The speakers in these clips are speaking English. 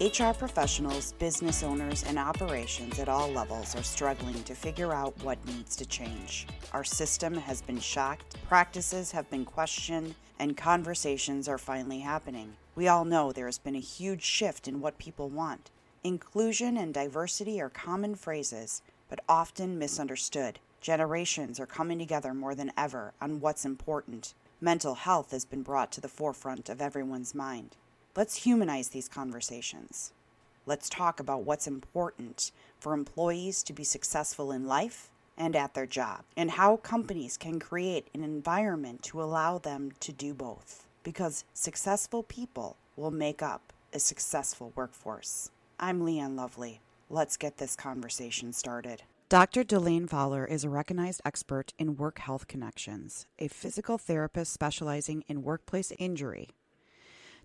HR professionals, business owners, and operations at all levels are struggling to figure out what needs to change. Our system has been shocked, practices have been questioned, and conversations are finally happening. We all know there has been a huge shift in what people want. Inclusion and diversity are common phrases, but often misunderstood. Generations are coming together more than ever on what's important. Mental health has been brought to the forefront of everyone's mind. Let's humanize these conversations. Let's talk about what's important for employees to be successful in life and at their job, and how companies can create an environment to allow them to do both, because successful people will make up a successful workforce. I'm Leighann Lovely. Let's get this conversation started. Dr. Delaine Fowler is a recognized expert in Work Health Connections, a physical therapist specializing in workplace injury.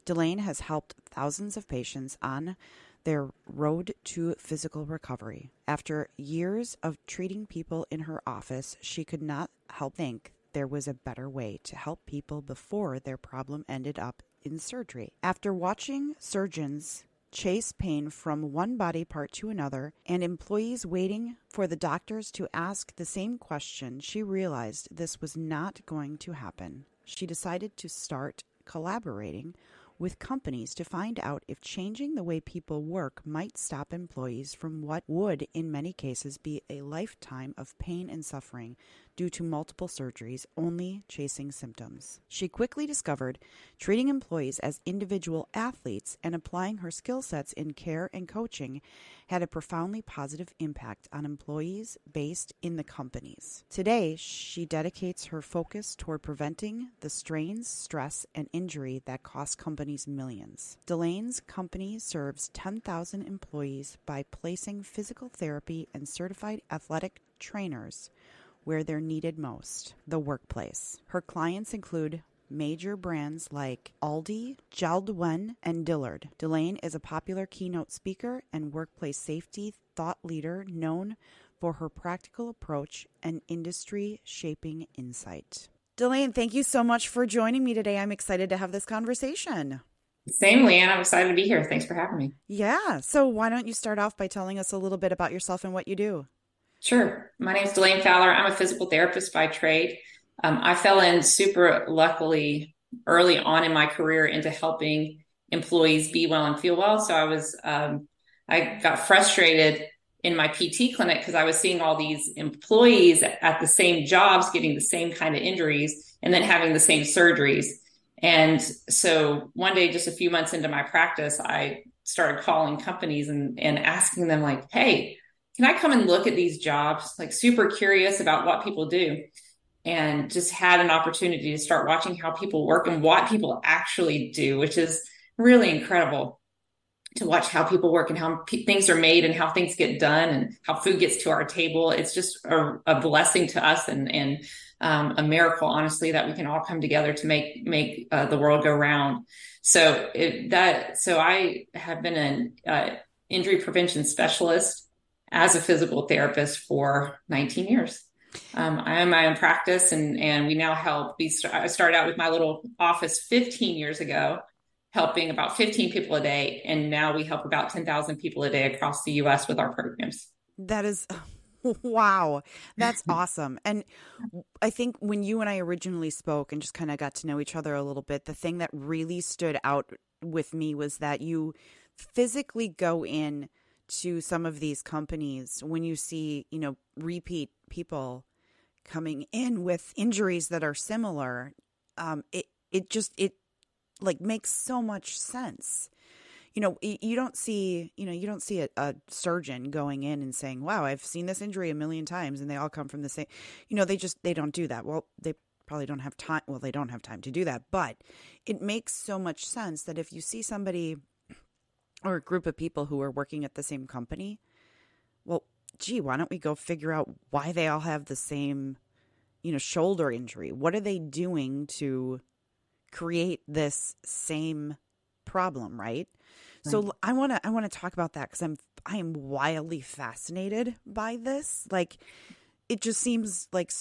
Delaine has helped thousands of patients on their road to physical recovery. After years of treating people in her office, she could not help think there was a better way to help people before their problem ended up in surgery. After watching surgeons chase pain from one body part to another and employees waiting for the doctors to ask the same question, she realized this was not going to happen. She decided to start collaborating with companies to find out if changing the way people work might stop employees from what would, in many cases, be a lifetime of pain and suffering due to multiple surgeries, only chasing symptoms. She quickly discovered treating employees as individual athletes and applying her skill sets in care and coaching had a profoundly positive impact on employees based in the companies. Today, she dedicates her focus toward preventing the strains, stress, and injury that cost companies millions. Delaine's company serves 10,000 employees by placing physical therapy and certified athletic trainers where they're needed most, the workplace. Her clients include major brands like Aldi, Jaldwin, and Dillard. Delaine is a popular keynote speaker and workplace safety thought leader known for her practical approach and industry-shaping insight. Delaine, thank you so much for joining me today. I'm excited to have this conversation. Same, Leighann. I'm excited to be here. Thanks for having me. Yeah. So why don't you start off by telling us a little bit about yourself and what you do? Sure. My name is Delaine Fowler. I'm a physical therapist by trade. I fell in super luckily early on in my career into helping employees be well and feel well. So I was, I got frustrated in my PT clinic because I was seeing all these employees at the same jobs, getting the same kind of injuries and then having the same surgeries. And so one day, just a few months into my practice, I started calling companies and asking them like, hey, can I come and look at these jobs? Like super curious about what people do, and just had an opportunity to start watching how people work and what people actually do, which is really incredible to watch how people work and how things are made and how things get done and how food gets to our table. It's just a blessing to us and a miracle, honestly, that we can all come together to make the world go round. So I have been an injury prevention specialist as a physical therapist for 19 years. I am my own practice and we now help. I started out with my little office 15 years ago, helping about 15 people a day. And now we help about 10,000 people a day across the US with our programs. That is, wow, that's awesome. And I think when you and I originally spoke and just kind of got to know each other a little bit, the thing that really stood out with me was that you physically go in to some of these companies when you see, repeat people coming in with injuries that are similar, it makes so much sense. You don't see a surgeon going in and saying, wow, I've seen this injury a million times and they all come from the same, they don't do that. Well, they probably don't have time. Well, they don't have time to do that, but it makes so much sense that if you see somebody or a group of people who are working at the same company, well, gee, why don't we go figure out why they all have the same, shoulder injury? What are they doing to create this same problem, right? So I want to talk about that because I am wildly fascinated by this. Like, it just seems like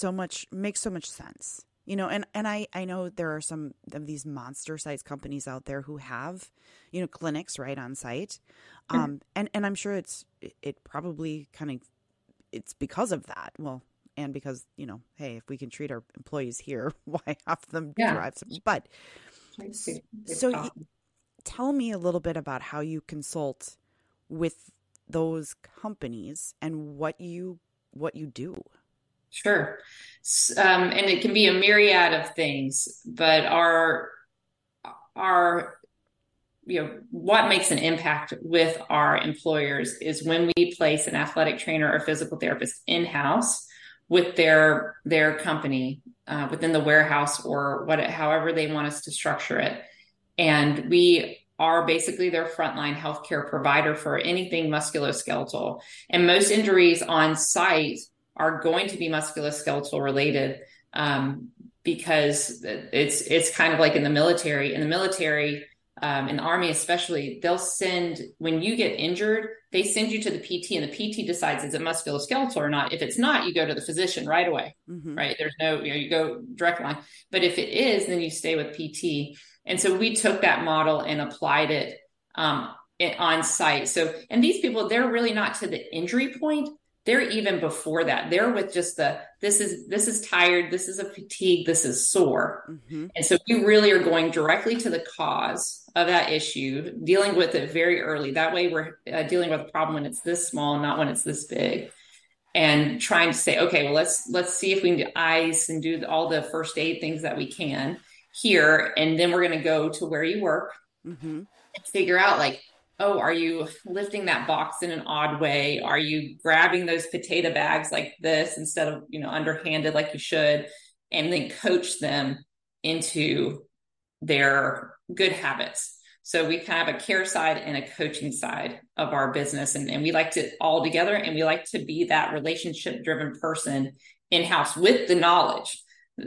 makes so much sense. You know, and I know there are some of these monster size companies out there who have, you know, clinics right on site. And I'm sure it probably kind of, it's because of that. Well, and because, you know, hey, if we can treat our employees here, why have them drive some? But so tell me a little bit about how you consult with those companies and what you do. Sure. And it can be a myriad of things, but our, you know, what makes an impact with our employers is when we place an athletic trainer or physical therapist in-house with their company, within the warehouse or however they want us to structure it. And we are basically their frontline healthcare provider for anything musculoskeletal. And most injuries on site are going to be musculoskeletal related, because it's kind of like in the military. In the military, in the Army especially, when you get injured, they send you to the PT, and the PT decides, is it musculoskeletal or not? If it's not, you go to the physician right away, right? There's no, you go direct line. But if it is, then you stay with PT. And so we took that model and applied it on site. So, and these people, they're really not to the injury point. They're even before that. They're with just this is tired. This is a fatigue. This is sore. And so we really are going directly to the cause of that issue, dealing with it very early. That way we're dealing with a problem when it's this small, not when it's this big, and trying to say, okay, well, let's see if we can do ice and do all the first aid things that we can here. And then we're going to go to where you work and figure out, like, oh, are you lifting that box in an odd way? Are you grabbing those potato bags like this instead of, you know, underhanded like you should? And then coach them into their good habits. So we kind of have a care side and a coaching side of our business. And we like to all together, and we like to be that relationship driven person in-house with the knowledge.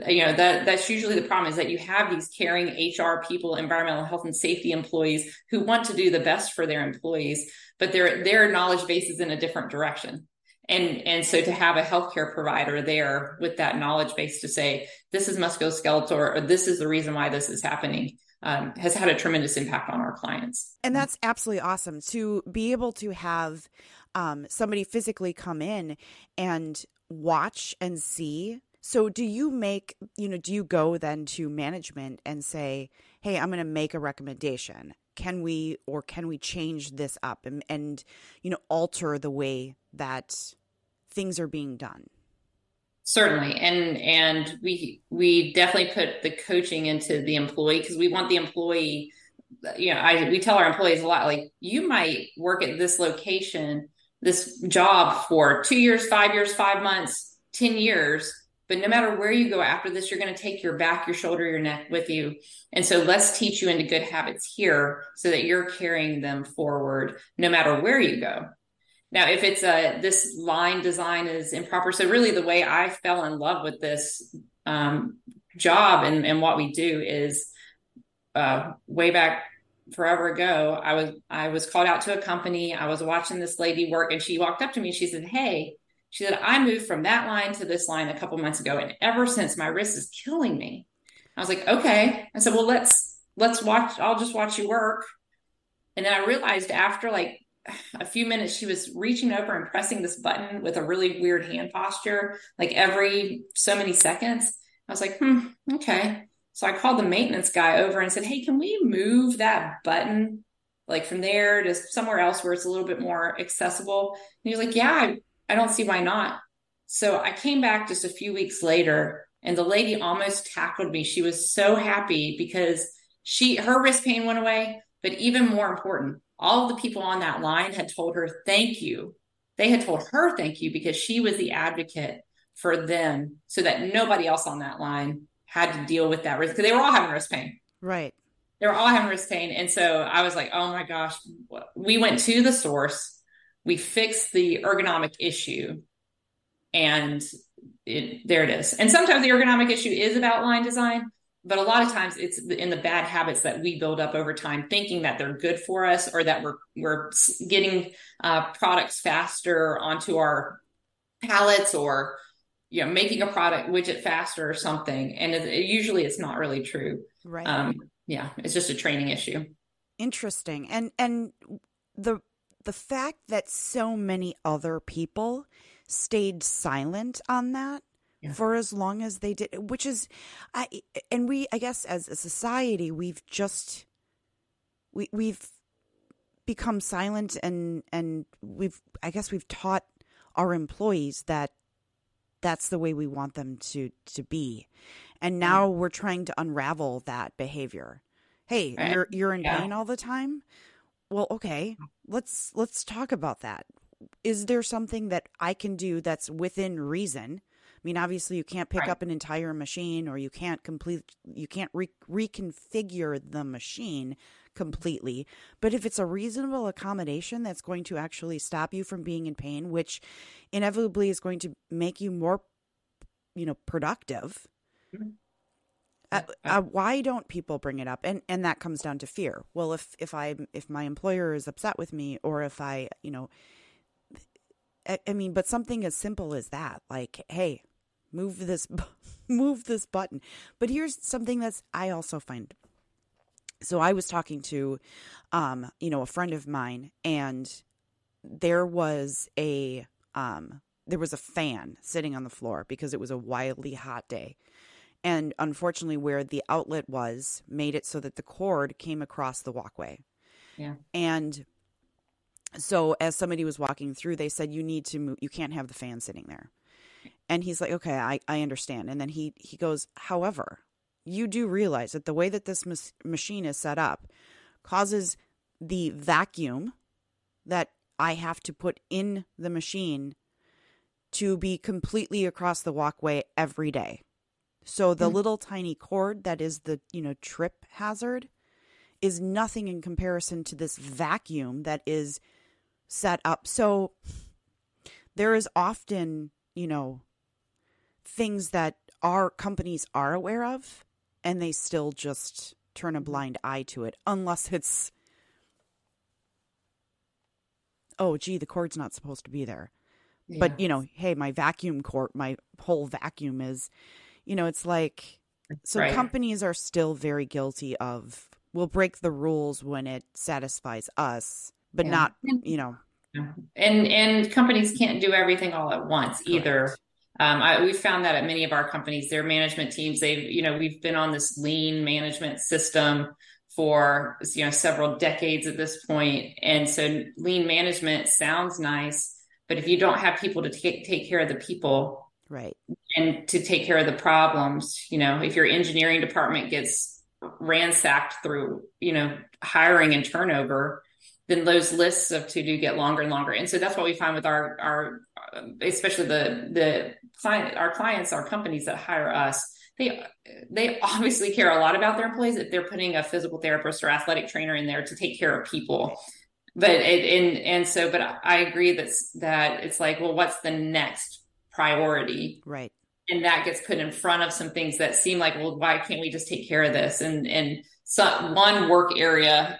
You know, that's usually the problem, is that you have these caring HR people, environmental health and safety employees who want to do the best for their employees, but their knowledge base is in a different direction. And so to have a healthcare provider there with that knowledge base to say, this is musculoskeletal, or this is the reason why this is happening, has had a tremendous impact on our clients. And that's absolutely awesome to be able to have somebody physically come in and watch and see. So do you go then to management and say, hey, I'm going to make a recommendation. Can we change this up and, you know, alter the way that things are being done? Certainly. And we definitely put the coaching into the employee, because we want the employee, you know, we tell our employees a lot, like, you might work at this location, this job for 2 years, 5 years, 5 months, 10 years. But no matter where you go after this, you're going to take your back, your shoulder, your neck with you. And so let's teach you into good habits here so that you're carrying them forward no matter where you go. Now, if it's this line design is improper. So really the way I fell in love with this job and what we do is way back forever ago, I was called out to a company. I was watching this lady work, and she walked up to me and she said, hey, she said, I moved from that line to this line a couple months ago, and ever since, my wrist is killing me. I was like, okay. I said, well, let's watch. I'll just watch you work. And then I realized after like a few minutes, she was reaching over and pressing this button with a really weird hand posture, like every so many seconds. I was like, okay. So I called the maintenance guy over and said, hey, can we move that button like from there to somewhere else where it's a little bit more accessible? And he was like, yeah, I don't see why not. So I came back just a few weeks later, and the lady almost tackled me. She was so happy because her wrist pain went away, but even more important, all of the people on that line had told her, thank you. They had told her, thank you, because she was the advocate for them so that nobody else on that line had to deal with that wrist, because they were all having wrist pain. Right. They were all having wrist pain. And so I was like, oh my gosh, we went to the source. We fixed the ergonomic issue, and there it is. And sometimes the ergonomic issue is about line design, but a lot of times it's in the bad habits that we build up over time, thinking that they're good for us, or that we're getting products faster onto our pallets, or you know, making a product widget faster or something. And usually it's not really true. Right. Yeah. It's just a training issue. Interesting. And the fact that so many other people stayed silent on that for as long as they did, which is, I guess as a society, we've become silent and we've taught our employees that that's the way we want them to be. And now we're trying to unravel that behavior. Hey, right. you're in pain all the time. Well, okay, let's talk about that. Is there something that I can do that's within reason? I mean, obviously you can't pick up an entire machine, or you can't reconfigure the machine completely. But if it's a reasonable accommodation that's going to actually stop you from being in pain, which inevitably is going to make you more, productive, mm-hmm. Why don't people bring it up? And that comes down to fear. Well, if my employer is upset with me, or if I mean, but something as simple as that, like, hey, move this button. But here's something I also find. So I was talking to, a friend of mine, and there was a fan sitting on the floor because it was a wildly hot day. And unfortunately, where the outlet was, made it so that the cord came across the walkway. Yeah. And so as somebody was walking through, they said, you need to move. You can't have the fan sitting there. And he's like, okay, I understand. And then he goes, however, you do realize that the way that this machine is set up causes the vacuum that I have to put in the machine to be completely across the walkway every day. So the little tiny cord that is the, trip hazard is nothing in comparison to this vacuum that is set up. So there is often, things that our companies are aware of, and they still just turn a blind eye to it, unless it's, oh, gee, the cord's not supposed to be there. Yeah. But, hey, my whole vacuum is... it's like, so right. Companies are still very guilty of, we'll break the rules when it satisfies us, but not. And companies can't do everything all at once either. We've found that at many of our companies, their management teams, we've been on this lean management system for, several decades at this point. And so lean management sounds nice, but if you don't have people to take care of the people, right. And to take care of the problems, if your engineering department gets ransacked through, hiring and turnover, then those lists of to do get longer and longer. And so that's what we find with our especially the client, our clients, our companies that hire us, they obviously care a lot about their employees if they're putting a physical therapist or athletic trainer in there to take care of people. But so I agree that it's like, well, what's the next priority, right? And that gets put in front of some things that seem like, well, why can't we just take care of this? And some one work area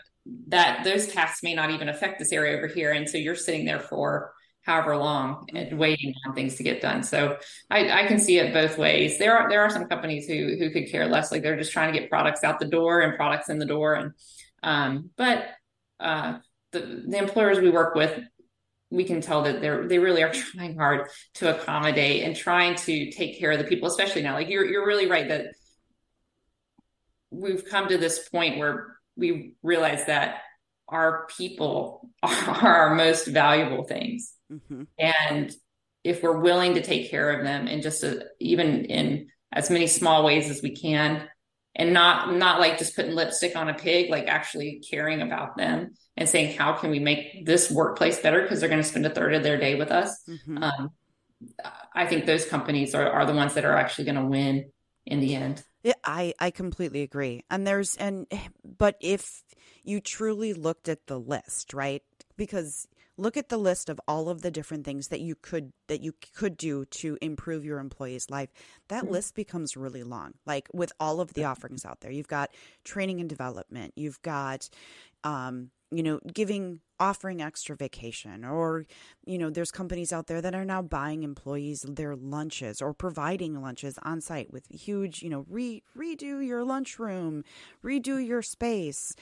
that those tasks may not even affect this area over here, and so you're sitting there for however long and waiting on things to get done. So I can see it both ways. There are some companies who could care less, like they're just trying to get products out the door and products in the door. And the employers we work with, we can tell that they really are trying hard to accommodate and trying to take care of the people, especially now. Like you're really right that we've come to this point where we realize that our people are our most valuable things. Mm-hmm. And if we're willing to take care of them in just even in as many small ways as we can, and not like just putting lipstick on a pig, like actually caring about them and saying, how can we make this workplace better? Because they're going to spend a third of their day with us. Mm-hmm. I think those companies are the ones that are actually going to win in the end. Yeah, I completely agree. And but if you truly looked at the list, right? Because Look at the list of all of the different things that you could do to improve your employee's life. That mm-hmm. list becomes really long, like with all of the offerings out there. You've got training and development. You've got, offering extra vacation, or, there's companies out there that are now buying employees their lunches or providing lunches on site with huge, redo your lunchroom, redo your space,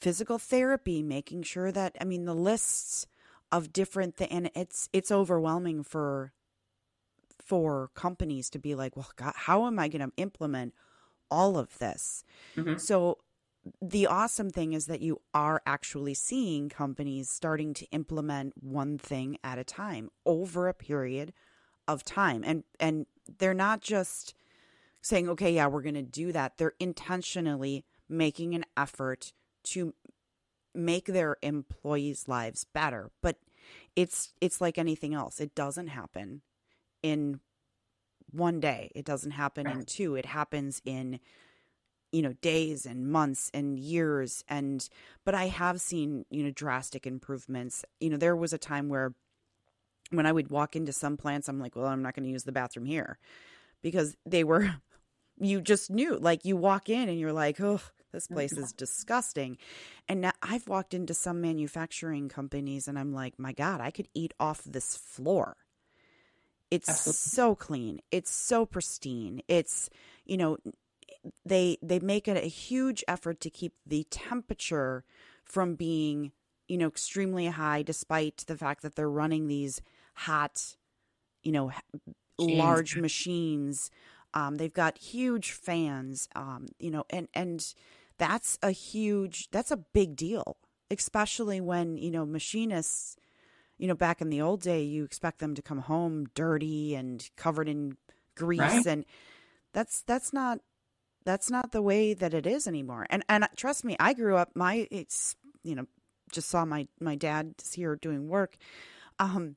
physical therapy, making sure that, the lists of different things, and it's overwhelming for companies to be like, well, God, how am I going to implement all of this? Mm-hmm. So the awesome thing is that you are actually seeing companies starting to implement one thing at a time over a period of time. And they're not just saying, okay, yeah, we're going to do that. They're intentionally making an effort to make their employees' lives better. But it's like anything else. It doesn't happen in one day. It doesn't happen in two. It happens in days and months and years. But I have seen, drastic improvements. There was a time where when I would walk into some plants, I'm like, well, I'm not going to use the bathroom here, because you just knew, like, you walk in and you're like, oh, this place is disgusting. And now I've walked into some manufacturing companies and I'm like, my God, I could eat off this floor. It's so clean. It's so pristine. It's, they make it a huge effort to keep the temperature from being, extremely high, despite the fact that they're running these hot, large machines. They've got huge fans, and that's a big deal, especially when, machinists, back in the old day, you expect them to come home dirty and covered in grease. Right. And that's not the way that it is anymore. And trust me, I grew up, just saw my dad here doing work. When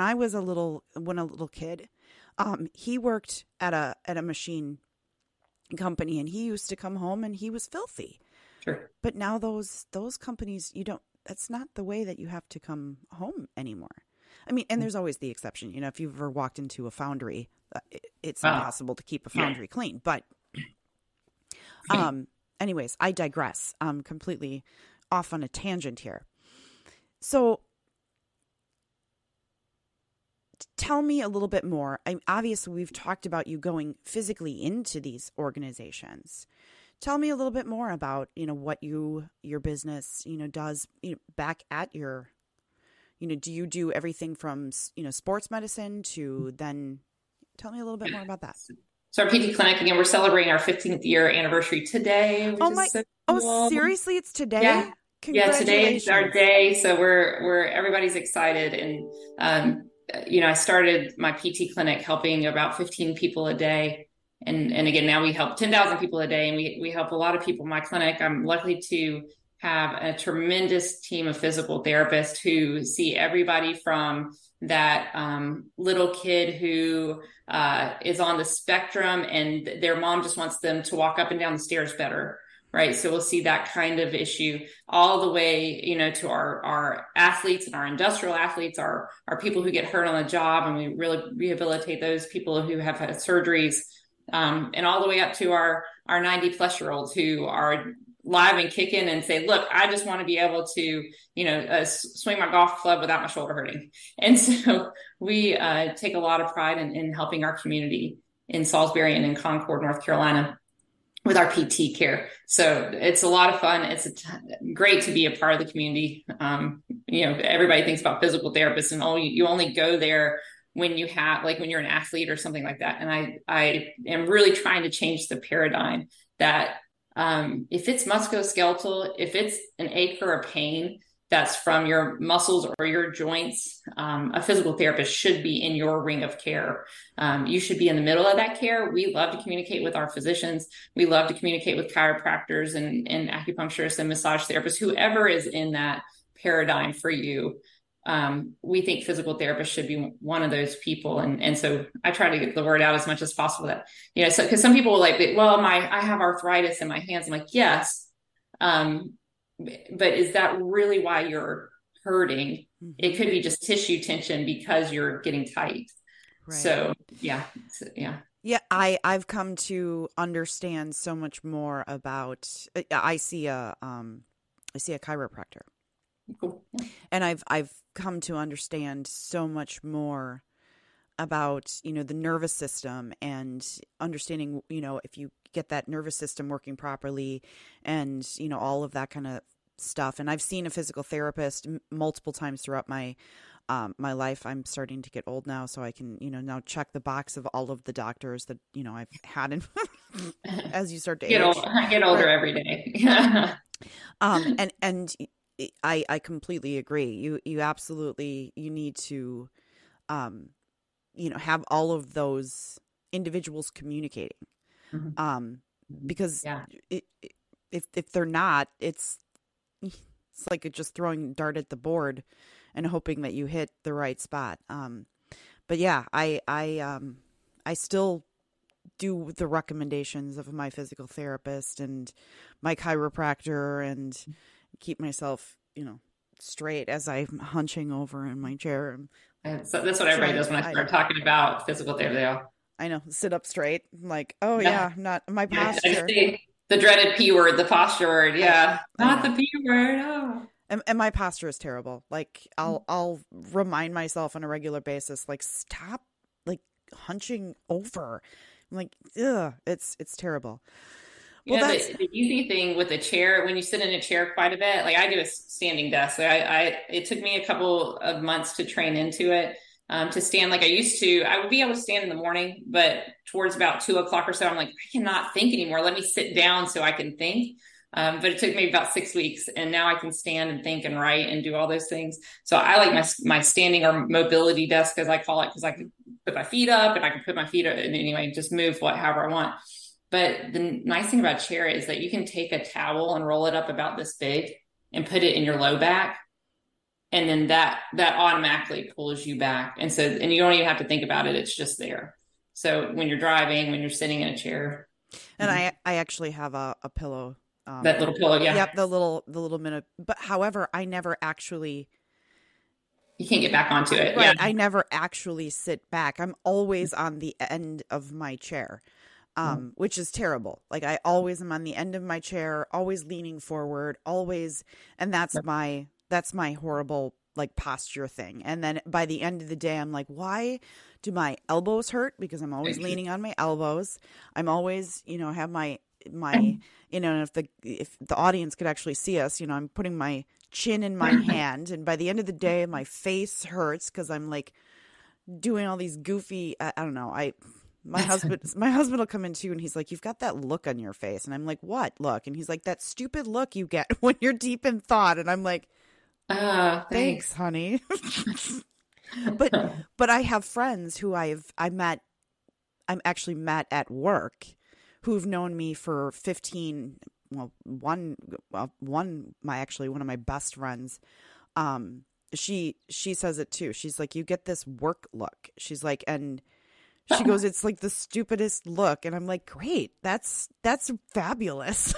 I was a little kid, he worked at a machine company, and he used to come home and he was filthy. Sure. But now those companies, that's not the way that you have to come home anymore. And there's always the exception, if you've ever walked into a foundry, it's impossible to keep a foundry clean, but anyways, I digress. I'm completely off on a tangent here. So tell me a little bit more. Obviously, we've talked about you going physically into these organizations. Tell me a little bit more about, what your business, does, back at your, do you do everything from, sports medicine to then? Tell me a little bit more about that. So our PT clinic, again, we're celebrating our 15th year anniversary today. Seriously, it's today? Yeah. Congratulations. Yeah, today is our day. So we're everybody's excited. And, I started my PT clinic helping about 15 people a day. And again, now we help 10,000 people a day, and we help a lot of people in my clinic. I'm lucky to have a tremendous team of physical therapists who see everybody from that little kid who is on the spectrum and their mom just wants them to walk up and down the stairs better, right? So we'll see that kind of issue all the way, to our athletes and our industrial athletes, our people who get hurt on the job, and we really rehabilitate those people who have had surgeries, and all the way up to our 90 plus year olds who are live and kick in and say, look, I just want to be able to, swing my golf club without my shoulder hurting. And so we take a lot of pride in helping our community in Salisbury and in Concord, North Carolina, with our PT care. So it's a lot of fun. It's great to be a part of the community. Everybody thinks about physical therapists and you only go there when you have, like, when you're an athlete or something like that. And I am really trying to change the paradigm that if it's musculoskeletal, if it's an ache or a pain that's from your muscles or your joints, a physical therapist should be in your ring of care. You should be in the middle of that care. We love to communicate with our physicians. We love to communicate with chiropractors and acupuncturists and massage therapists, whoever is in that paradigm for you. We think physical therapists should be one of those people. And so I try to get the word out as much as possible that, cause some people will I have arthritis in my hands. I'm like, yes. But is that really why you're hurting? Mm-hmm. It could be just tissue tension because you're getting tight. Right. So yeah. So, yeah. Yeah. I've come to understand so much more about, I see a chiropractor. Cool. And I've come to understand so much more about, you know, the nervous system and understanding, you know, if you get that nervous system working properly and, you know, all of that kind of stuff. And I've seen a physical therapist multiple times throughout my life. I'm starting to get old now, so I can, you know, now check the box of all of the doctors that, you know, I've had in as you start to get age. Get older every day. And I completely agree. You absolutely, you need to, you know, have all of those individuals communicating, mm-hmm. Because yeah. If they're not, it's like just throwing a dart at the board and hoping that you hit the right spot. But yeah, I still do the recommendations of my physical therapist and my chiropractor and keep myself, you know, straight as I'm hunching over in my chair. And so that's what everybody does when I start talking about physical therapy. I know, sit up straight. I'm like, oh yeah, not my posture. The dreaded P word, the posture word. Yeah. Not the P word. Oh. And my posture is terrible. Like I'll remind myself on a regular basis, like stop like hunching over. I'm like, ugh, it's terrible. Well, yeah, the easy thing with a chair, when you sit in a chair quite a bit, like I do a standing desk. Like it took me a couple of months to train into it, to stand like I used to. I would be able to stand in the morning, but towards about 2 o'clock or so, I'm like, I cannot think anymore. Let me sit down so I can think. But it took me about 6 weeks, and now I can stand and think and write and do all those things. So I like my standing or mobility desk, as I call it, because I can put my feet up and I can put my feet up and anyway, just move however I want. But the nice thing about chair is that you can take a towel and roll it up about this big and put it in your low back. And then that automatically pulls you back. And so, and you don't even have to think about it. It's just there. So when you're driving, when you're sitting in a chair. And I actually have a pillow. That little pillow. Yeah. Yep. The little minute, but however, I never actually, you can't get back onto it. Right, yeah. I never actually sit back. I'm always on the end of my chair. Which is terrible. Like I always am on the end of my chair, always leaning forward, always. And that's my horrible like posture thing. And then by the end of the day, I'm like, why do my elbows hurt? Because I'm always leaning on my elbows. I'm always, you know, have my, you know, if the audience could actually see us, you know, I'm putting my chin in my hand. And by the end of the day, my face hurts because I'm like doing all these goofy, I don't know. My husband will come in too, and he's like, "You've got that look on your face," and I'm like, "What look?" And he's like, "That stupid look you get when you're deep in thought," and I'm like, "Thanks, honey." but I have friends who I'm actually met at work, who've known me for 15. Well, one of my best friends, she says it too. She's like, "You get this work look." She's like, and she goes, it's like the stupidest look. And I'm like, great. That's fabulous.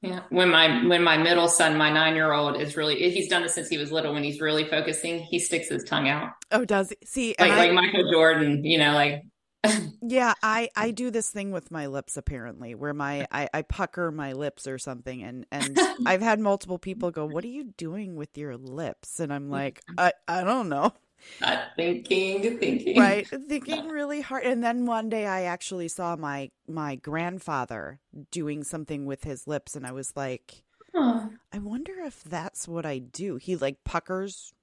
Yeah. When my middle son, my 9-year-old is really, he's done this since he was little. When he's really focusing, he sticks his tongue out. Oh, does he? See, like Michael Jordan, you know, like. Yeah. I do this thing with my lips apparently where I pucker my lips or something. And I've had multiple people go, what are you doing with your lips? And I'm like, I don't know. Not thinking. Right. Thinking really hard. And then one day I actually saw my grandfather doing something with his lips. And I was like, oh. I wonder if that's what I do. He like puckers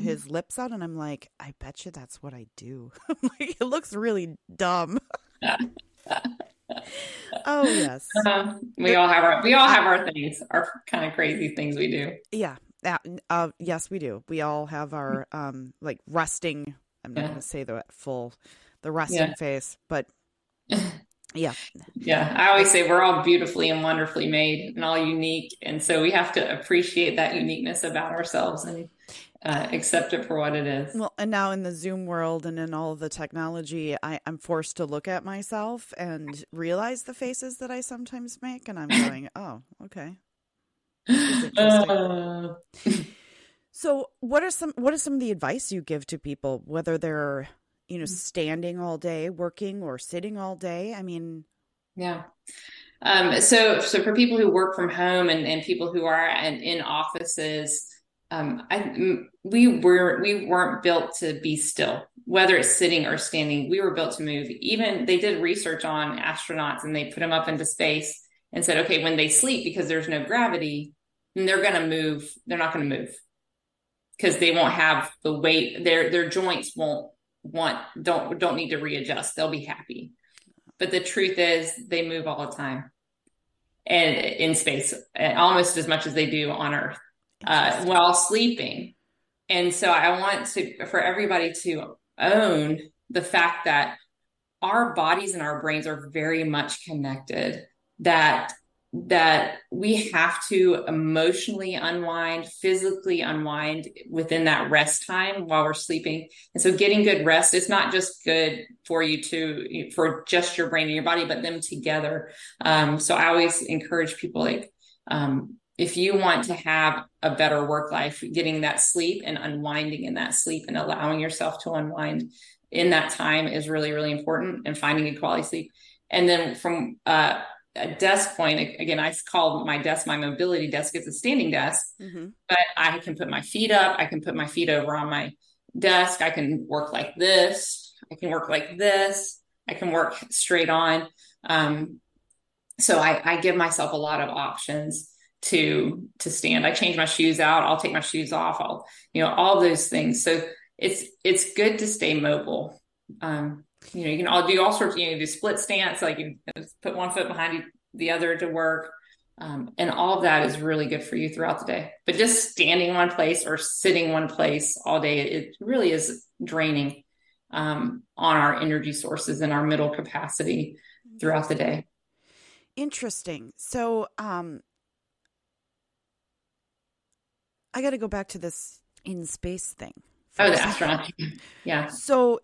his lips out. And I'm like, I bet you that's what I do. Like, it looks really dumb. Oh, yes. We all have our things, our kind of crazy things we do. Yeah. Yes, we do. We all have our like resting. I'm not going to say the resting face, but yeah. Yeah. I always say we're all beautifully and wonderfully made and all unique. And so we have to appreciate that uniqueness about ourselves and accept it for what it is. Well, and now in the Zoom world and in all of the technology, I'm forced to look at myself and realize the faces that I sometimes make. And I'm going, oh, okay. So what is some of the advice you give to people, whether they're, standing all day working or sitting all day? I mean, yeah. So for people who work from home and people who are in offices, we weren't built to be still, whether it's sitting or standing. We were built to move. Even they did research on astronauts, and they put them up into space and said, okay, when they sleep, because there's no gravity, then they're going to move. They're not going to move because they won't have the weight. Their joints don't need to readjust. They'll be happy. But the truth is they move all the time and in space, almost as much as they do on Earth, while sleeping. And so I want for everybody to own the fact that our bodies and our brains are very much connected, that we have to emotionally unwind, physically unwind within that rest time while we're sleeping. And so getting good rest is not just good for you for just your brain and your body, but them together. So I always encourage people, if you want to have a better work life, getting that sleep and unwinding in that sleep and allowing yourself to unwind in that time is really, really important, and finding a quality sleep. And then from, a desk point, again, I call my desk my mobility desk. It's a standing desk, but I can put my feet up. I can put my feet over on my desk. I can work like this. I can work like this. I can work straight on. So I give myself a lot of options to stand. I change my shoes out. I'll take my shoes off. I'll, all those things. So it's good to stay mobile. You can all do all sorts of, do split stance, like you put one foot behind the other to work. And all of that is really good for you throughout the day, but just standing in one place or sitting in one place all day, it really is draining, on our energy sources and our middle capacity throughout the day. Interesting. So, I got to go back to this in space thing. Oh, the astronaut. Yeah. So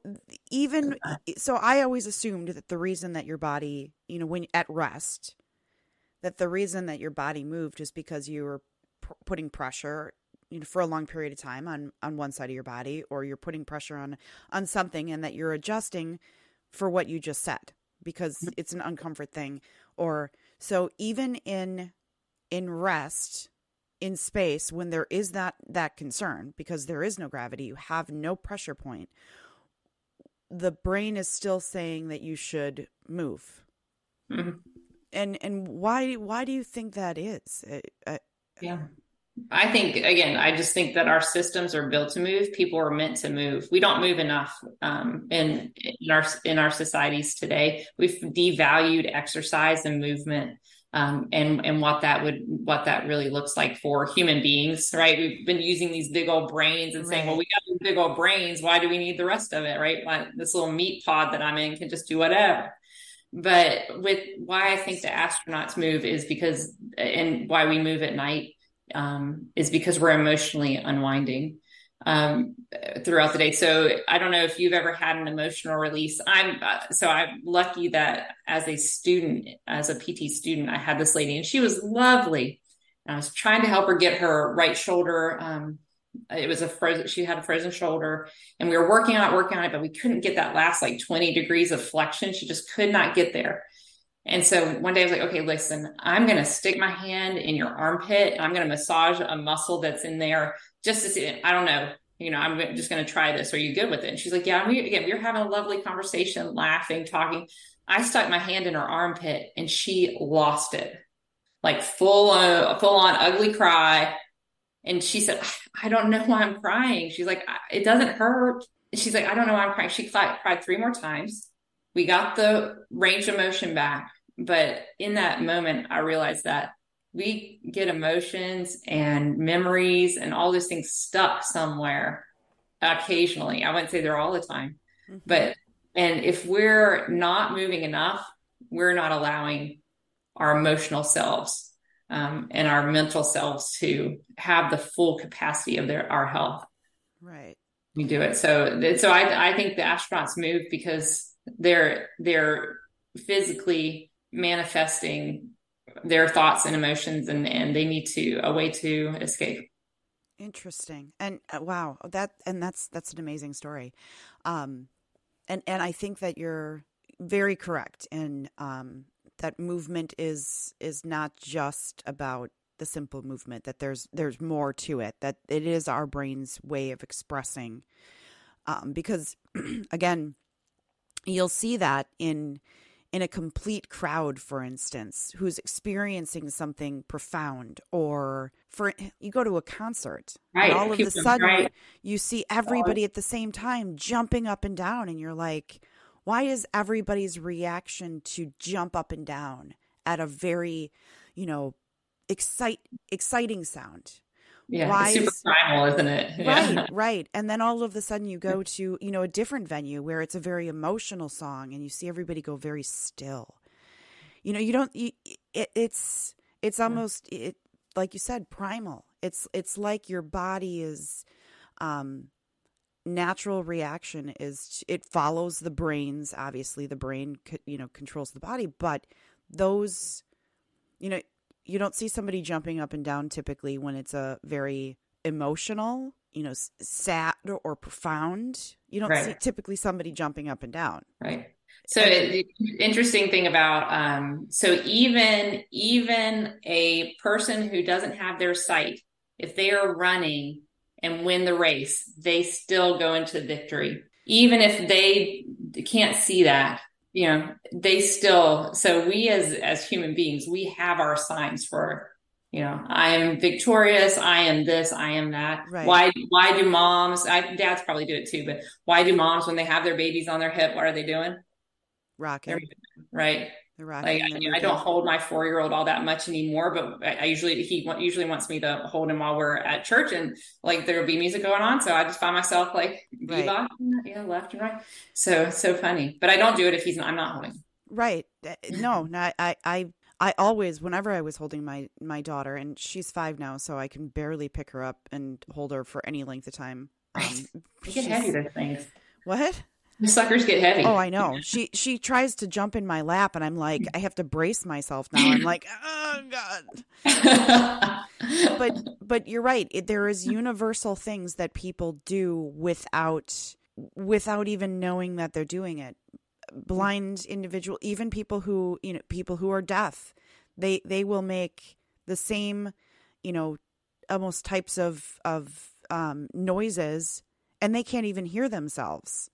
I always assumed that the reason that your body, when at rest, that the reason that your body moved is because you were putting pressure, for a long period of time on one side of your body, or you're putting pressure on something, and that you're adjusting for what you just said because it's an uncomfort thing. Or so even in rest, in space, when there is that concern, because there is no gravity, you have no pressure point, the brain is still saying that you should move. Mm-hmm. And why do you think that is? I think, again, I just think that our systems are built to move. People are meant to move. We don't move enough in our societies today. We've devalued exercise and movement. And what that really looks like for human beings, right? We've been using these big old brains and saying, well, we got these big old brains. Why do we need the rest of it? Right. Why, this little meat pod that I'm in can just do whatever. But with why I think the astronauts move is because, and why we move at night, is because we're emotionally unwinding, throughout the day. So I don't know if you've ever had an emotional release. I'm lucky that as a PT student, I had this lady, and she was lovely. And I was trying to help her get her right shoulder. It was she had a frozen shoulder, and we were working on it, but we couldn't get that last 20 degrees of flexion. She just could not get there. And so one day I was like, okay, listen, I'm going to stick my hand in your armpit, and I'm going to massage a muscle that's in there just to see it. I don't know, I'm just going to try this. Are you good with it? And she's like, yeah. And we were having a lovely conversation, laughing, talking. I stuck my hand in her armpit, and she lost it, full on ugly cry. And she said, I don't know why I'm crying. She's like, it doesn't hurt. She's like, I don't know why I'm crying. She cried three more times. We got the range of motion back. But in that moment, I realized that we get emotions and memories and all those things stuck somewhere occasionally. I wouldn't say they're all the time, but if we're not moving enough, we're not allowing our emotional selves, and our mental selves to have the full capacity of our health. Right. We do it. So I think the astronauts move because they're physically manifesting their thoughts and emotions, and they need to a way to escape. Interesting. And wow, that's an amazing story. And I think that you're very correct in that movement is not just about the simple movement, that there's more to it, that it is our brain's way of expressing, because again, you'll see that in a complete crowd, for instance, who's experiencing something profound, or for you go to a concert, right, and all of a sudden you see everybody at the same time jumping up and down, and you're like, why is everybody's reaction to jump up and down at a very, exciting sound? Yeah, why it's super primal, isn't it? Yeah. Right. And then all of a sudden you go to, a different venue where it's a very emotional song and you see everybody go very still. It's almost like you said, primal. It's like your body is natural reaction is it follows the brain's, obviously the brain controls the body, but those you don't see somebody jumping up and down typically when it's a very emotional, sad or profound. You don't see typically somebody jumping up and down. Right. So the interesting thing about, so even a person who doesn't have their sight, if they are running and win the race, they still go into victory. Even if they can't see that, they still, so we as human beings, we have our signs for, I am victorious. I am this, I am that. Right. Why do moms, dads probably do it too, but why do moms, when they have their babies on their hip, what are they doing? Rocking. Right. They're rocking. Like, I don't hold my 4-year-old all that much anymore, but he usually wants me to hold him while we're at church, and like, there'll be music going on. So I just find myself like, right. Left and right. So funny, but I don't do it if I'm not holding. Right. No, I always, whenever I was holding my daughter, and she's 5 now, so I can barely pick her up and hold her for any length of time. You get heavy, those things. What? The suckers get heavy. Oh, I know. She tries to jump in my lap, and I'm like, I have to brace myself now. I'm like, oh God. But you're right. There is universal things that people do without even knowing that they're doing it. Blind individual, even people who are deaf, they will make the same, almost types of noises, and they can't even hear themselves.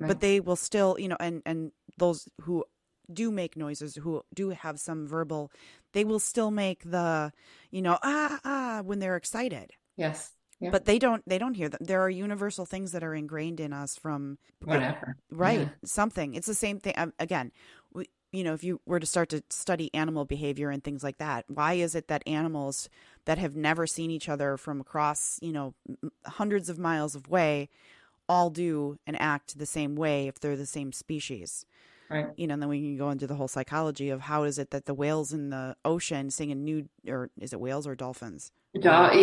Right. But they will still, and those who do make noises, who do have some verbal, they will still make the, when they're excited. Yes. Yeah. But they don't hear them. There are universal things that are ingrained in us from whatever. Right. Yeah. Something. It's the same thing. Again, if you were to start to study animal behavior and things like that, why is it that animals that have never seen each other from across, hundreds of miles away all do and act the same way if they're the same species? Right. And then we can go into the whole psychology of how is it that the whales in the ocean sing a new, or is it whales or dolphins? Dolphins.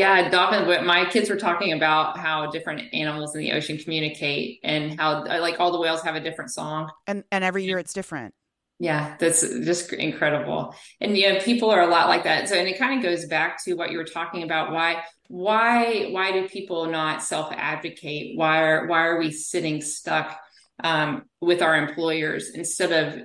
My kids were talking about how different animals in the ocean communicate, and how like all the whales have a different song. And every year it's different. Yeah, that's just incredible. And people are a lot like that. So, and it kind of goes back to what you were talking about. Why do people not self-advocate? Why are we sitting stuck with our employers instead of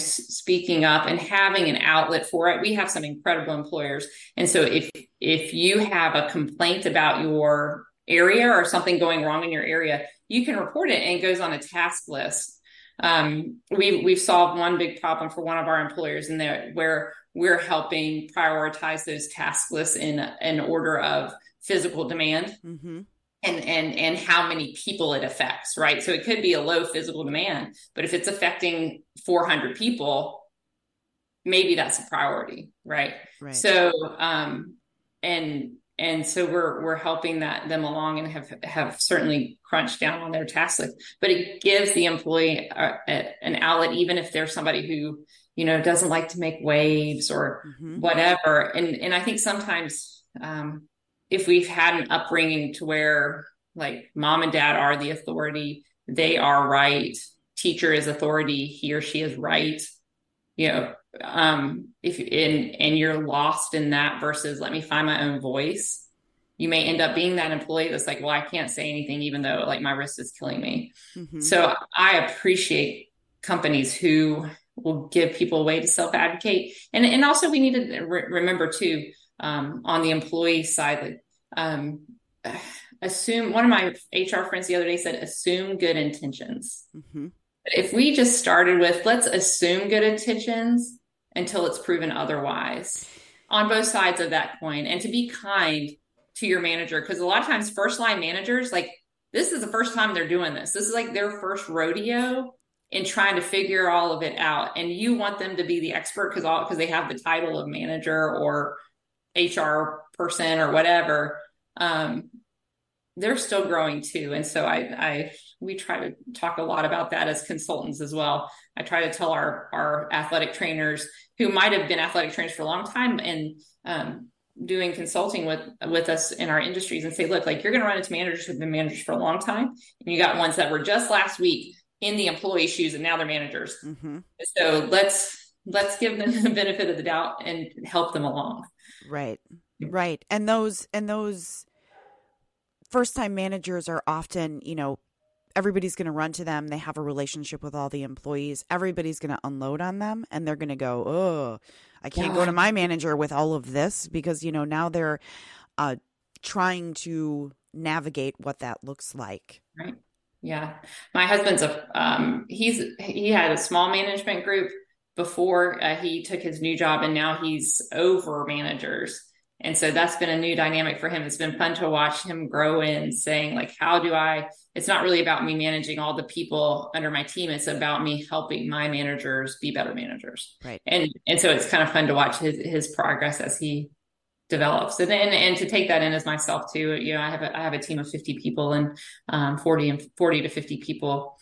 speaking up and having an outlet for it? We have some incredible employers, and so if you have a complaint about your area or something going wrong in your area, you can report it, and it goes on a task list. We've solved one big problem for one of our employers, and where we're helping prioritize those task lists in an order of physical demand, mm-hmm. and how many people it affects. Right. So it could be a low physical demand, but if it's affecting 400 people, maybe that's a priority. Right. So, and so we're helping them along, and have certainly crunched down on their task list, but it gives the employee an outlet, even if there's somebody who, doesn't like to make waves or mm-hmm. whatever. And I think sometimes if we've had an upbringing to where like mom and dad are the authority, they are right. Teacher is authority. He or she is right. if you're lost in that versus let me find my own voice, you may end up being that employee that's like, well, I can't say anything, even though like my wrist is killing me. Mm-hmm. So I appreciate companies who will give people a way to self-advocate. And also we need to remember too, on the employee side, assume, one of my HR friends the other day said, assume good intentions. Mm-hmm. If we just started with, let's assume good intentions until it's proven otherwise on both sides of that coin, and to be kind to your manager. Cause a lot of times first line managers, like this is the first time they're doing this. This is like their first rodeo in trying to figure all of it out. And you want them to be the expert cause they have the title of manager or HR person or whatever. They're still growing too. And so we try to talk a lot about that as consultants as well. I try to tell our athletic trainers who might've been athletic trainers for a long time and doing consulting with us in our industries, and say, look, like you're going to run into managers who've been managers for a long time. And you got ones that were just last week in the employee shoes and now they're managers. Mm-hmm. So let's give them the benefit of the doubt and help them along. Right. Right. And those first-time managers are often, everybody's going to run to them. They have a relationship with all the employees. Everybody's going to unload on them, and they're going to go, oh, I can't go to my manager with all of this because, now they're trying to navigate what that looks like. Right. Yeah. My husband's he had a small management group before he took his new job, and now he's over managers. And so that's been a new dynamic for him. It's been fun to watch him grow in saying like, it's not really about me managing all the people under my team. It's about me helping my managers be better managers. Right. And so it's kind of fun to watch his progress as he develops. And to take that in as myself too, I have a team of 50 people and 40 to 50 people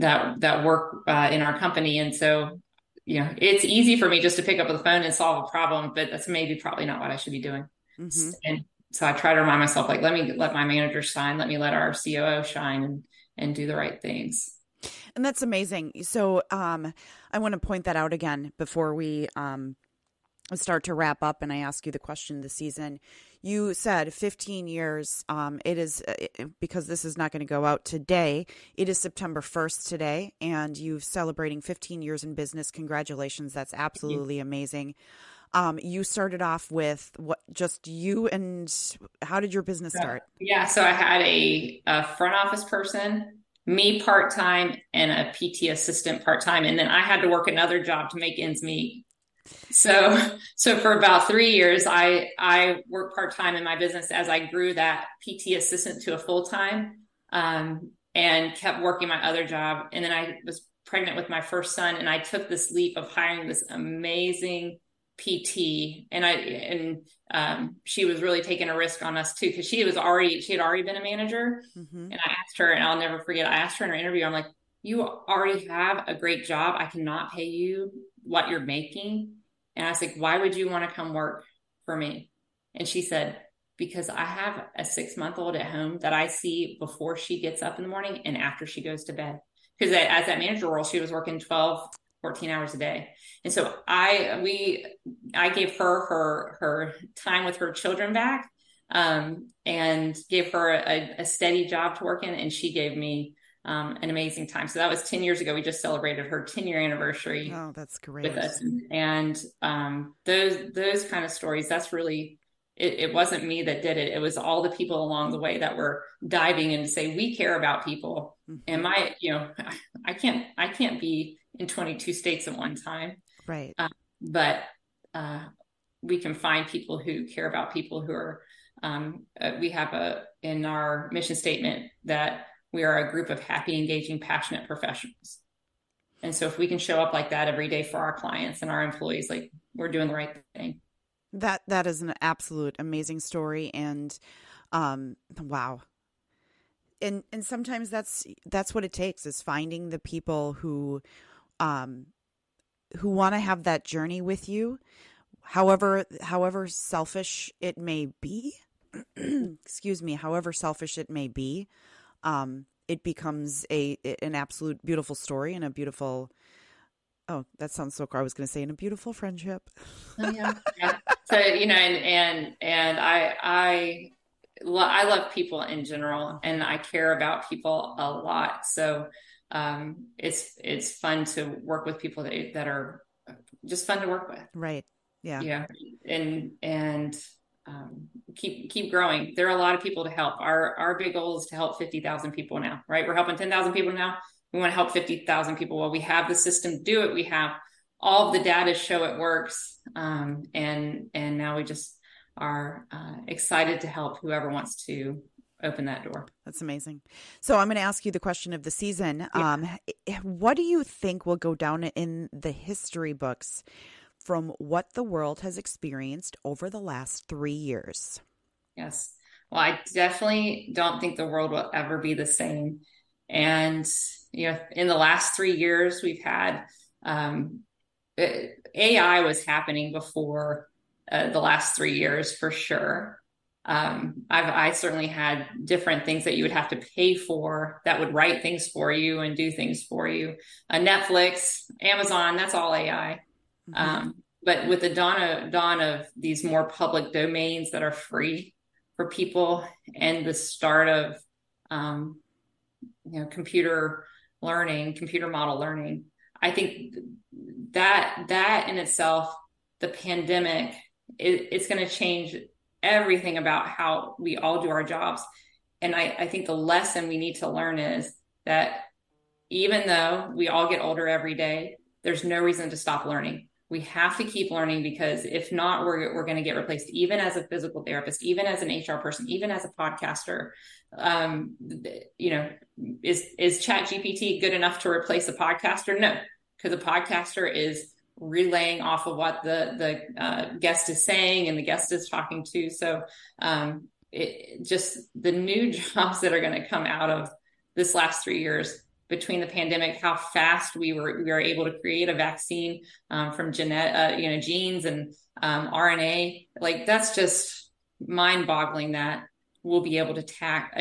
that work in our company. And so it's easy for me just to pick up the phone and solve a problem, but that's maybe probably not what I should be doing. Mm-hmm. And so I try to remind myself, like, let my manager shine. Let me let our COO shine and do the right things. And that's amazing. So I want to point that out again before we start to wrap up and I ask you the question of the season. You said 15 years, because this is not going to go out today. It is September 1st today, and you're celebrating 15 years in business. Congratulations. That's absolutely amazing. You started off with just you, and how did your business start? Yeah. So I had a front office person, me part-time, and a PT assistant part-time. And then I had to work another job to make ends meet. So for about 3 years, I worked part-time in my business as I grew that PT assistant to a full-time, and kept working my other job. And then I was pregnant with my first son, and I took this leap of hiring this amazing PT, and she was really taking a risk on us too. Cause she had already been a manager, mm-hmm. and I asked her, and I'll never forget. I asked her in her interview, I'm like, you already have a great job. I cannot pay you what you're making. And I was like, why would you want to come work for me? And she said, because I have a 6-month-old at home that I see before she gets up in the morning and after she goes to bed. Because as that manager role, she was working 12, 14 hours a day. And so I gave her her time with her children back, and gave her a steady job to work in. And she gave me an amazing time. So that was 10 years ago. We just celebrated her 10-year anniversary. Oh, that's great. With us. And those kind of stories, that's really, it wasn't me that did it. It was all the people along the way that were diving in to say, we care about people. Mm-hmm. And I can't be in 22 states at one time. Right. But we can find people who care about people who are, we have in our mission statement that we are a group of happy, engaging, passionate professionals. And so if we can show up like that every day for our clients and our employees, like we're doing the right thing. That is an absolute amazing story. And wow. And sometimes that's what it takes, is finding the people who want to have that journey with you, however selfish it may be. Excuse me, however selfish it may be. It becomes an absolute beautiful story and a beautiful Oh, that sounds so cool. I was going to say in a beautiful friendship. Oh, yeah. Yeah. So, you know, and I love people in general, and I care about people a lot. So, it's fun to work with people that are just fun to work with. Right. Yeah. Yeah. And keep growing. There are a lot of people to help. Our big goal is to help 50,000 people now, right? We're helping 10,000 people now. We want to help 50,000 people. Well, we have the system do it. We have all of the data show it works. And now we just are excited to help whoever wants to open that door. That's amazing. So I'm going to ask you the question of the season. Yeah. What do you think will go down in the history books from what the world has experienced over the last 3 years? Yes. Well, I definitely don't think the world will ever be the same. And, you know, in the last 3 years, we've had AI was happening before the last 3 years for sure. I certainly had different things that you would have to pay for that would write things for you and do things for you. Netflix, Amazon, that's all AI. Mm-hmm. But with the dawn of these more public domains that are free for people, and the start of, computer learning, computer model learning, I think that in itself, the pandemic, it's going to change everything about how we all do our jobs. And I think the lesson we need to learn is that even though we all get older every day, there's no reason to stop learning. We have to keep learning, because if not, we're going to get replaced, even as a physical therapist, even as an HR person, even as a podcaster. Is ChatGPT good enough to replace a podcaster? No, because a podcaster is relaying off of what the guest is saying and the guest is talking to. So just the new jobs that are going to come out of this last 3 years, between the pandemic, how fast we were able to create a vaccine from genes and RNA, like that's just mind-boggling that we'll be able to attack,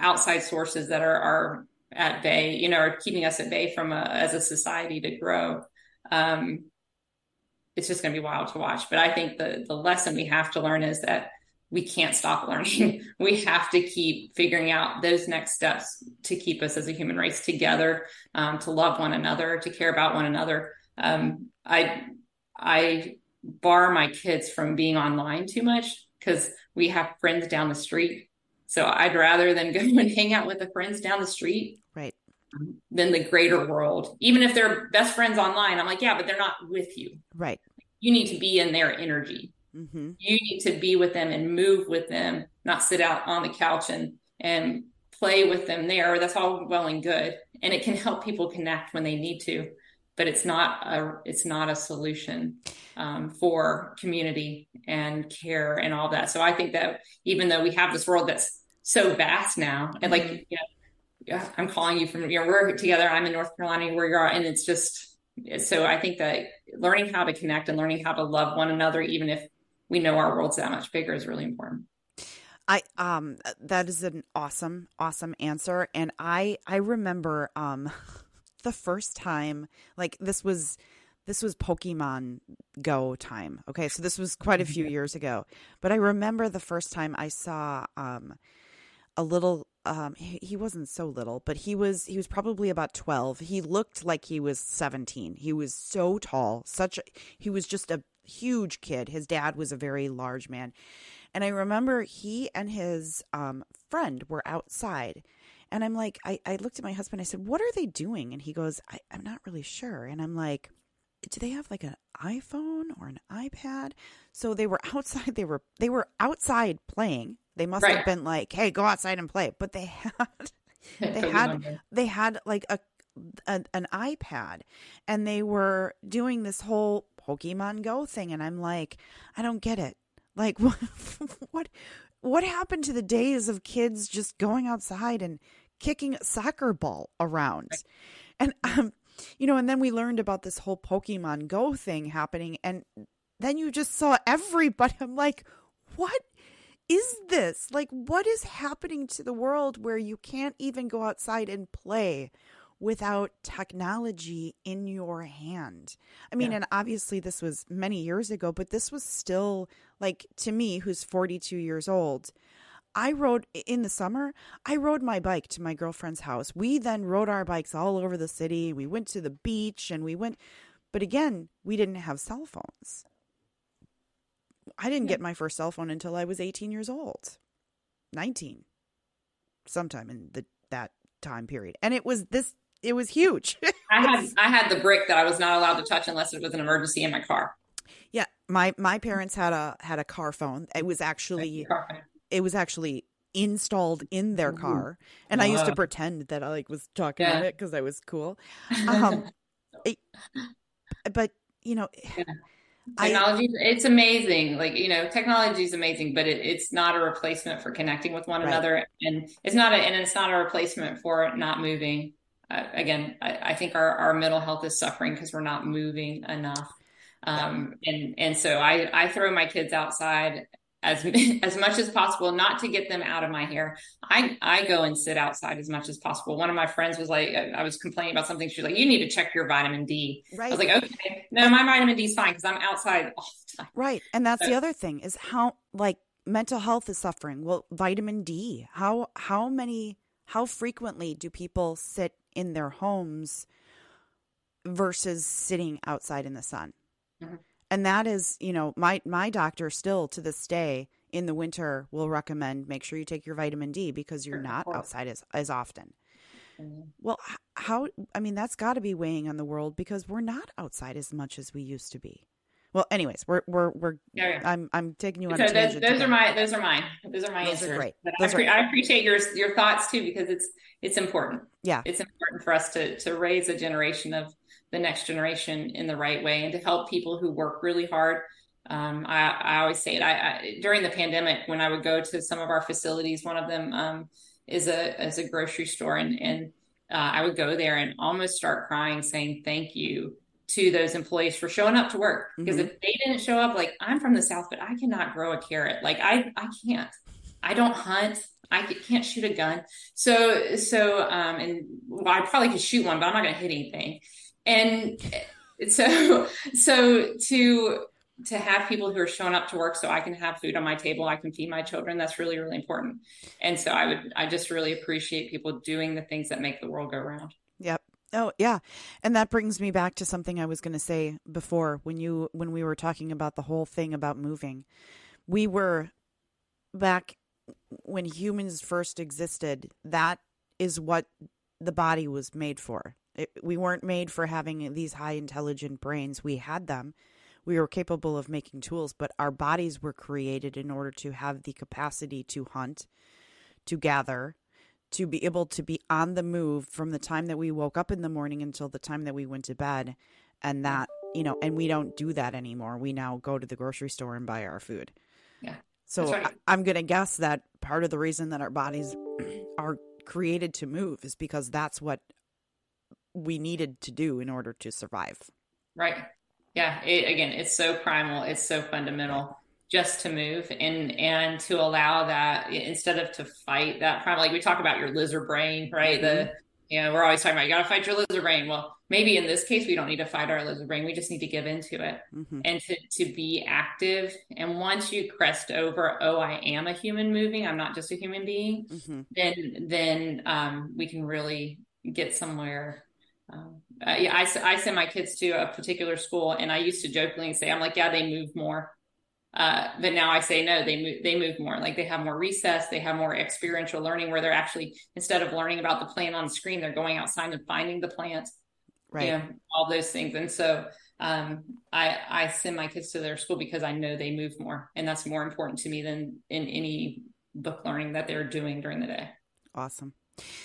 outside sources that are at bay, are keeping us at bay from as a society to grow. It's just going to be wild to watch. But I think the lesson we have to learn is that we can't stop learning. We have to keep figuring out those next steps to keep us as a human race together, to love one another, to care about one another. I bar my kids from being online too much because we have friends down the street. So I'd rather than go and hang out with the friends down the street, right, than the greater world. Even if they're best friends online, I'm like, yeah, but they're not with you. Right. You need to be in their energy. Mm-hmm. You need to be with them and move with them, not sit out on the couch and play with them there. That's all well and good. And it can help people connect when they need to, but it's not a solution for community and care and all that. So I think that even though we have this world that's so vast now, and like, I'm calling you from, we're together, I'm in North Carolina where you are. And it's just, so I think that learning how to connect and learning how to love one another, even if we know our world's that much bigger, is really important. That is an awesome, awesome answer. And I remember the first time, like this was Pokemon Go time. Okay. So this was quite a few years ago, but I remember the first time I saw a little, he wasn't so little, but he was probably about 12. He looked like he was 17. He was so tall, he was just a huge kid. His dad was a very large man. And I remember he and his friend were outside, and I'm like, I looked at my husband, I said, what are they doing? And he goes, I'm not really sure. And I'm like, do they have like an iPhone or an iPad? So they were outside. They were outside playing. They must have been like, hey, go outside and play. But they had like an iPad, and they were doing this whole Pokemon Go thing. And I'm like, I don't get it. Like what happened to the days of kids just going outside and kicking a soccer ball around? And, and then we learned about this whole Pokemon Go thing happening. And then you just saw everybody. I'm like, what is this? Like, what is happening to the world where you can't even go outside and play without technology in your hand. I mean, and obviously this was many years ago, but this was still, like, to me, who's 42 years old, I rode in the summer. I rode my bike to my girlfriend's house. We then rode our bikes all over the city. We went to the beach and we went, but again, we didn't have cell phones. I didn't get my first cell phone until I was 18 years old, 19, sometime in that time period. And it was huge. I had the brick that I was not allowed to touch unless it was an emergency in my car. Yeah. My parents had a car phone. It was actually installed in their car. And I used to pretend that I was talking about it because I was cool. But, you know, technology, it's amazing. Technology is amazing, but it's not a replacement for connecting with one another. And it's not a replacement for not moving. Again, I think our mental health is suffering because we're not moving enough. So I throw my kids outside as much as possible, not to get them out of my hair. I go and sit outside as much as possible. One of my friends was like, I was complaining about something. She was like, you need to check your vitamin D. Right. I was like, okay, no, my vitamin D is fine because I'm outside all the time. Right. And that's the other thing is how mental health is suffering. Well, vitamin D, how frequently do people sit in their homes versus sitting outside in the sun? Mm-hmm. And that is, my doctor still to this day in the winter will recommend make sure you take your vitamin D because you're not outside as often. Mm-hmm. Well, that's got to be weighing on the world because we're not outside as much as we used to be. Well, anyways, I'm taking you on a tangent. Those are my answers. Those are great. But I appreciate your thoughts too, because it's important. Yeah. It's important for us to raise a generation of the next generation in the right way and to help people who work really hard. I always say it. During the pandemic, when I would go to some of our facilities, one of them is a grocery store, and I would go there and almost start crying saying, thank you to those employees for showing up to work. Because mm-hmm. if they didn't show up, I'm from the South, but I cannot grow a carrot. I can't, I don't hunt. I can't shoot a gun. So I probably could shoot one, but I'm not going to hit anything. And so to have people who are showing up to work so I can have food on my table, I can feed my children, that's really, really important. And so I just really appreciate people doing the things that make the world go round. Yep. Oh, yeah. And that brings me back to something I was going to say before when we were talking about the whole thing about moving. We were back when humans first existed. That is what the body was made for. We weren't made for having these high intelligent brains. We had them. We were capable of making tools, but our bodies were created in order to have the capacity to hunt, to gather, to be able to be on the move from the time that we woke up in the morning until the time that we went to bed. And that, and we don't do that anymore. We now go to the grocery store and buy our food. Yeah. So right. I'm going to guess that part of the reason that our bodies are created to move is because that's what we needed to do in order to survive. Right. Yeah. It's so primal. It's so fundamental just to move and to allow that instead of to fight that primal, we talk about your lizard brain, right? Mm-hmm. We're always talking about, you got to fight your lizard brain. Well, maybe in this case, we don't need to fight our lizard brain. We just need to give into it mm-hmm. and to be active. And once you crest over, oh, I am a human moving, I'm not just a human being, mm-hmm. then we can really get somewhere. I send my kids to a particular school, and I used to jokingly say, they move more. But now I say, no, they move more. They have more recess. They have more experiential learning where they're actually, instead of learning about the plant on the screen, they're going outside and finding the plant, right? All those things. And so, I send my kids to their school because I know they move more, and that's more important to me than in any book learning that they're doing during the day. Awesome.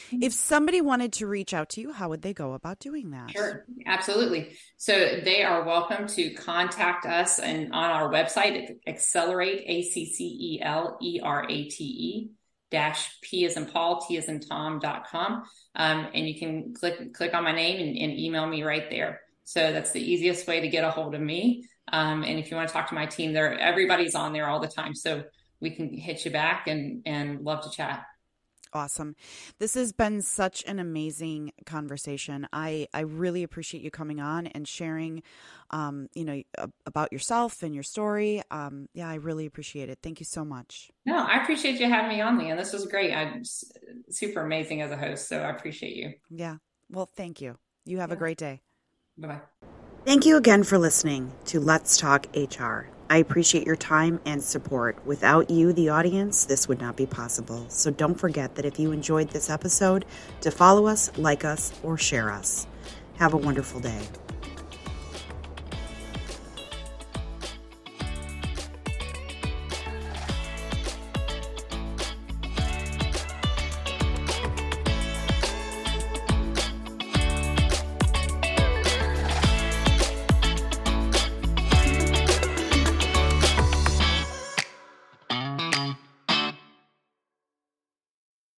If somebody wanted to reach out to you, how would they go about doing that? Sure, absolutely. So they are welcome to contact us and on our website, Accelerate, ACCELERATE-P as in Paul, T as in Tom.com. And you can click on my name and email me right there. So that's the easiest way to get a hold of me. And if you want to talk to my team, everybody's on there all the time. So we can hit you back and love to chat. awesome. This has been such an amazing conversation. I really appreciate you coming on and sharing, about yourself and your story. Yeah, I really appreciate it. Thank you so much. No, I appreciate you having me on, Leighann. This was great. I'm super amazing as a host, so I appreciate you. Yeah. Well, thank you. You have a great day. Bye-bye. Thank you again for listening to Let's Talk HR. I appreciate your time and support. Without you, the audience, this would not be possible. So don't forget that if you enjoyed this episode, to follow us, like us, or share us. Have a wonderful day.